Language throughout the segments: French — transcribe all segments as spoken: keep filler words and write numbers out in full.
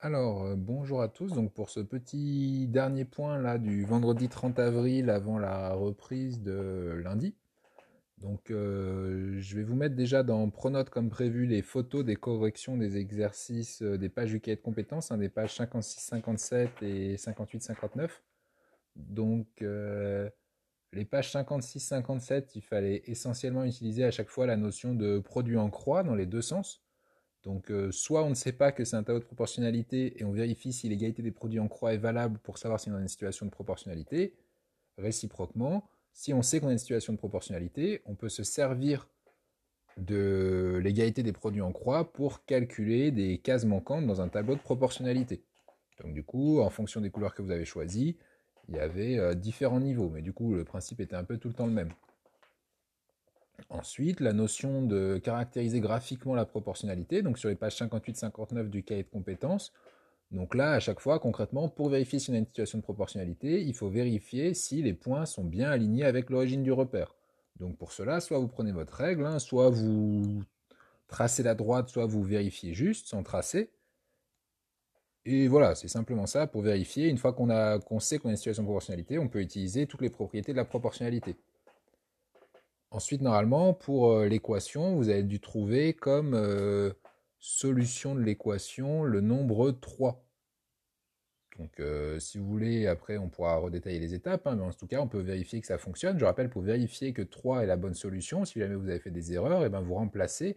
Alors, euh, bonjour à tous. Donc, pour ce petit dernier point là du vendredi trente avril avant la reprise de lundi, donc euh, je vais vous mettre déjà dans Pronote comme prévu les photos des corrections des exercices euh, des pages du cahier de compétences, hein, des pages cinquante-six, cinquante-sept et cinquante-huit, cinquante-neuf. Donc, euh, les pages cinquante-six, cinquante-sept, il fallait essentiellement utiliser à chaque fois la notion de produit en croix dans les deux sens. Donc euh, soit on ne sait pas que c'est un tableau de proportionnalité et on vérifie si l'égalité des produits en croix est valable pour savoir si on a une situation de proportionnalité. Réciproquement, si on sait qu'on a une situation de proportionnalité, on peut se servir de l'égalité des produits en croix pour calculer des cases manquantes dans un tableau de proportionnalité. Donc du coup, en fonction des couleurs que vous avez choisies, il y avait euh, différents niveaux, mais du coup le principe était un peu tout le temps le même. Ensuite, la notion de caractériser graphiquement la proportionnalité, donc sur les pages cinquante-huit, cinquante-neuf du cahier de compétences. Donc là, à chaque fois, concrètement, pour vérifier si on a une situation de proportionnalité, il faut vérifier si les points sont bien alignés avec l'origine du repère. Donc pour cela, soit vous prenez votre règle, hein, soit vous tracez la droite, soit vous vérifiez juste sans tracer. Et voilà, c'est simplement ça pour vérifier. Une fois qu'on a, qu'on sait qu'on a une situation de proportionnalité, on peut utiliser toutes les propriétés de la proportionnalité. Ensuite, normalement, pour l'équation, vous avez dû trouver comme euh, solution de l'équation le nombre trois. Donc, euh, si vous voulez, après, on pourra redétailler les étapes, hein, mais en tout cas, on peut vérifier que ça fonctionne. Je rappelle, pour vérifier que trois est la bonne solution, si jamais vous avez fait des erreurs, et bien vous remplacez,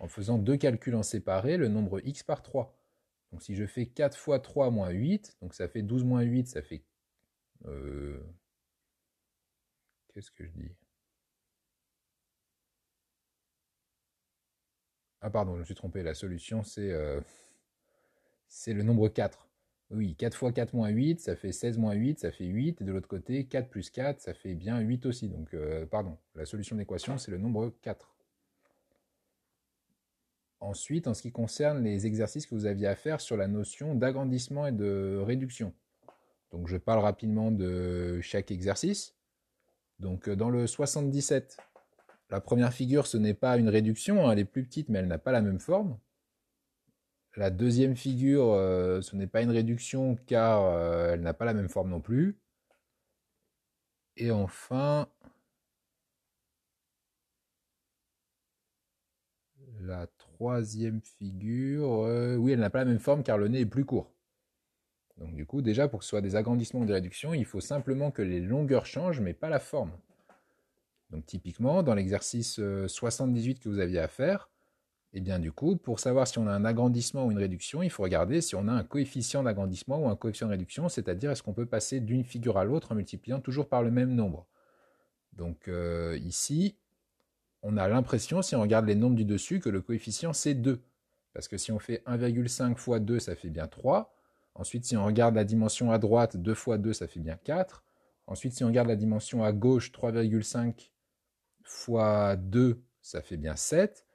en faisant deux calculs en séparé, le nombre x par trois. Donc, si je fais quatre fois trois moins huit, donc ça fait douze moins huit, ça fait... Euh... Qu'est-ce que je dis ? Ah pardon, je me suis trompé, la solution c'est euh, c'est le nombre quatre. Oui, quatre fois quatre moins huit, ça fait seize moins huit, ça fait huit. Et de l'autre côté, quatre plus quatre, ça fait bien huit aussi. Donc euh, pardon, la solution d'équation c'est le nombre quatre. Ensuite, en ce qui concerne les exercices que vous aviez à faire sur la notion d'agrandissement et de réduction. Donc je parle rapidement de chaque exercice. Donc dans le soixante-dix-sept... La première figure, ce n'est pas une réduction, elle est plus petite, mais elle n'a pas la même forme. La deuxième figure, euh, ce n'est pas une réduction, car euh, elle n'a pas la même forme non plus. Et enfin, la troisième figure, euh, oui, elle n'a pas la même forme, car le nez est plus court. Donc du coup, déjà, pour que ce soit des agrandissements ou des réductions, il faut simplement que les longueurs changent, mais pas la forme. Donc typiquement, dans l'exercice soixante-dix-huit que vous aviez à faire, eh bien du coup, pour savoir si on a un agrandissement ou une réduction, il faut regarder si on a un coefficient d'agrandissement ou un coefficient de réduction, c'est-à-dire est-ce qu'on peut passer d'une figure à l'autre en multipliant toujours par le même nombre. Donc euh, ici, on a l'impression, si on regarde les nombres du dessus, que le coefficient c'est deux. Parce que si on fait un virgule cinq fois deux, ça fait bien trois. Ensuite, si on regarde la dimension à droite, deux fois deux, ça fait bien quatre. Ensuite, si on regarde la dimension à gauche, trois virgule cinq fois deux, ça fait bien sept,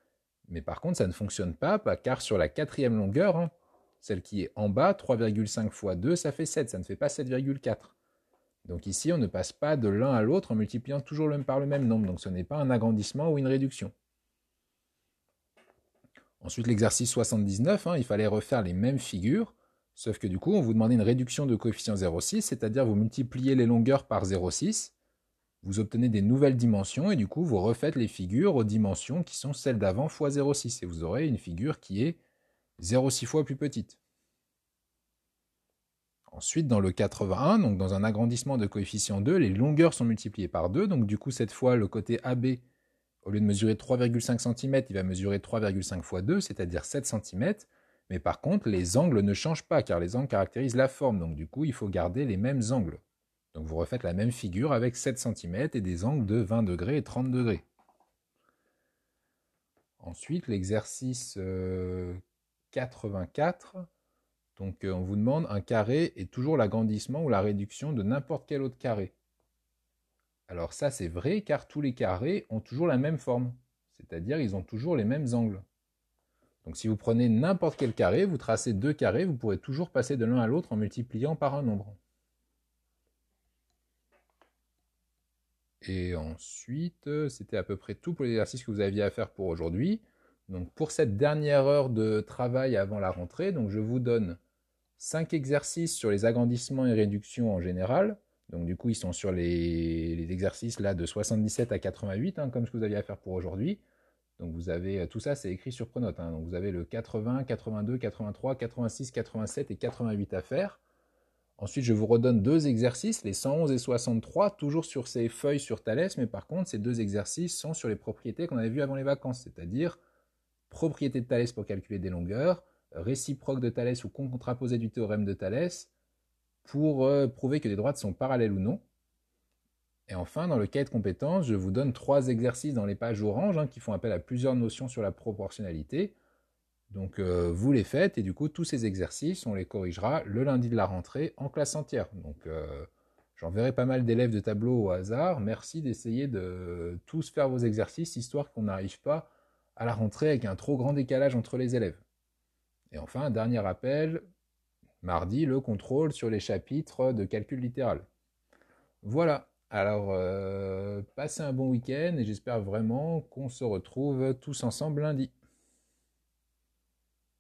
mais par contre ça ne fonctionne pas, car sur la quatrième longueur, hein, celle qui est en bas, trois virgule cinq fois deux, ça fait sept, ça ne fait pas sept virgule quatre. Donc ici on ne passe pas de l'un à l'autre en multipliant toujours le, par le même nombre, donc ce n'est pas un agrandissement ou une réduction. Ensuite l'exercice soixante-dix-neuf, hein, il fallait refaire les mêmes figures, sauf que du coup on vous demandait une réduction de coefficient zéro virgule six, c'est-à-dire vous multipliez les longueurs par zéro virgule six, vous obtenez des nouvelles dimensions et du coup vous refaites les figures aux dimensions qui sont celles d'avant fois zéro virgule six et vous aurez une figure qui est zéro virgule six fois plus petite. Ensuite dans le quatre-vingt-un, donc dans un agrandissement de coefficient deux, les longueurs sont multipliées par deux, donc du coup cette fois le côté A B, au lieu de mesurer trois virgule cinq centimètres, il va mesurer trois virgule cinq fois deux, c'est-à-dire sept centimètres, mais par contre les angles ne changent pas car les angles caractérisent la forme, donc du coup il faut garder les mêmes angles. Donc vous refaites la même figure avec sept centimètres et des angles de vingt degrés et trente degrés. Ensuite, l'exercice euh, quatre-vingt-quatre. Donc euh, on vous demande un carré est toujours l'agrandissement ou la réduction de n'importe quel autre carré. Alors ça c'est vrai car tous les carrés ont toujours la même forme. C'est-à-dire ils ont toujours les mêmes angles. Donc si vous prenez n'importe quel carré, vous tracez deux carrés, vous pourrez toujours passer de l'un à l'autre en multipliant par un nombre. Et ensuite, c'était à peu près tout pour l'exercice que vous aviez à faire pour aujourd'hui. Donc pour cette dernière heure de travail avant la rentrée, donc je vous donne cinq exercices sur les agrandissements et réductions en général. Donc du coup, ils sont sur les, les exercices là, de soixante-dix-sept à quatre-vingt-huit, hein, comme ce que vous aviez à faire pour aujourd'hui. Donc vous avez, tout ça c'est écrit sur Pronote, hein. Donc vous avez le quatre-vingts, quatre-vingt-deux, quatre-vingt-trois, quatre-vingt-six, quatre-vingt-sept et quatre-vingt-huit à faire. Ensuite je vous redonne deux exercices, les cent onze et soixante-trois, toujours sur ces feuilles sur Thalès, mais par contre ces deux exercices sont sur les propriétés qu'on avait vues avant les vacances, c'est-à-dire propriété de Thalès pour calculer des longueurs, réciproque de Thalès ou contraposé du théorème de Thalès, pour euh, prouver que les droites sont parallèles ou non. Et enfin, dans le cahier de compétences, je vous donne trois exercices dans les pages orange hein, qui font appel à plusieurs notions sur la proportionnalité. Donc euh, vous les faites et du coup, tous ces exercices, on les corrigera le lundi de la rentrée en classe entière. Donc euh, j'enverrai pas mal d'élèves de tableau au hasard. Merci d'essayer de tous faire vos exercices, histoire qu'on n'arrive pas à la rentrée avec un trop grand décalage entre les élèves. Et enfin, dernier rappel, mardi, le contrôle sur les chapitres de calcul littéral. Voilà. Alors, euh, passez un bon week-end et j'espère vraiment qu'on se retrouve tous ensemble lundi.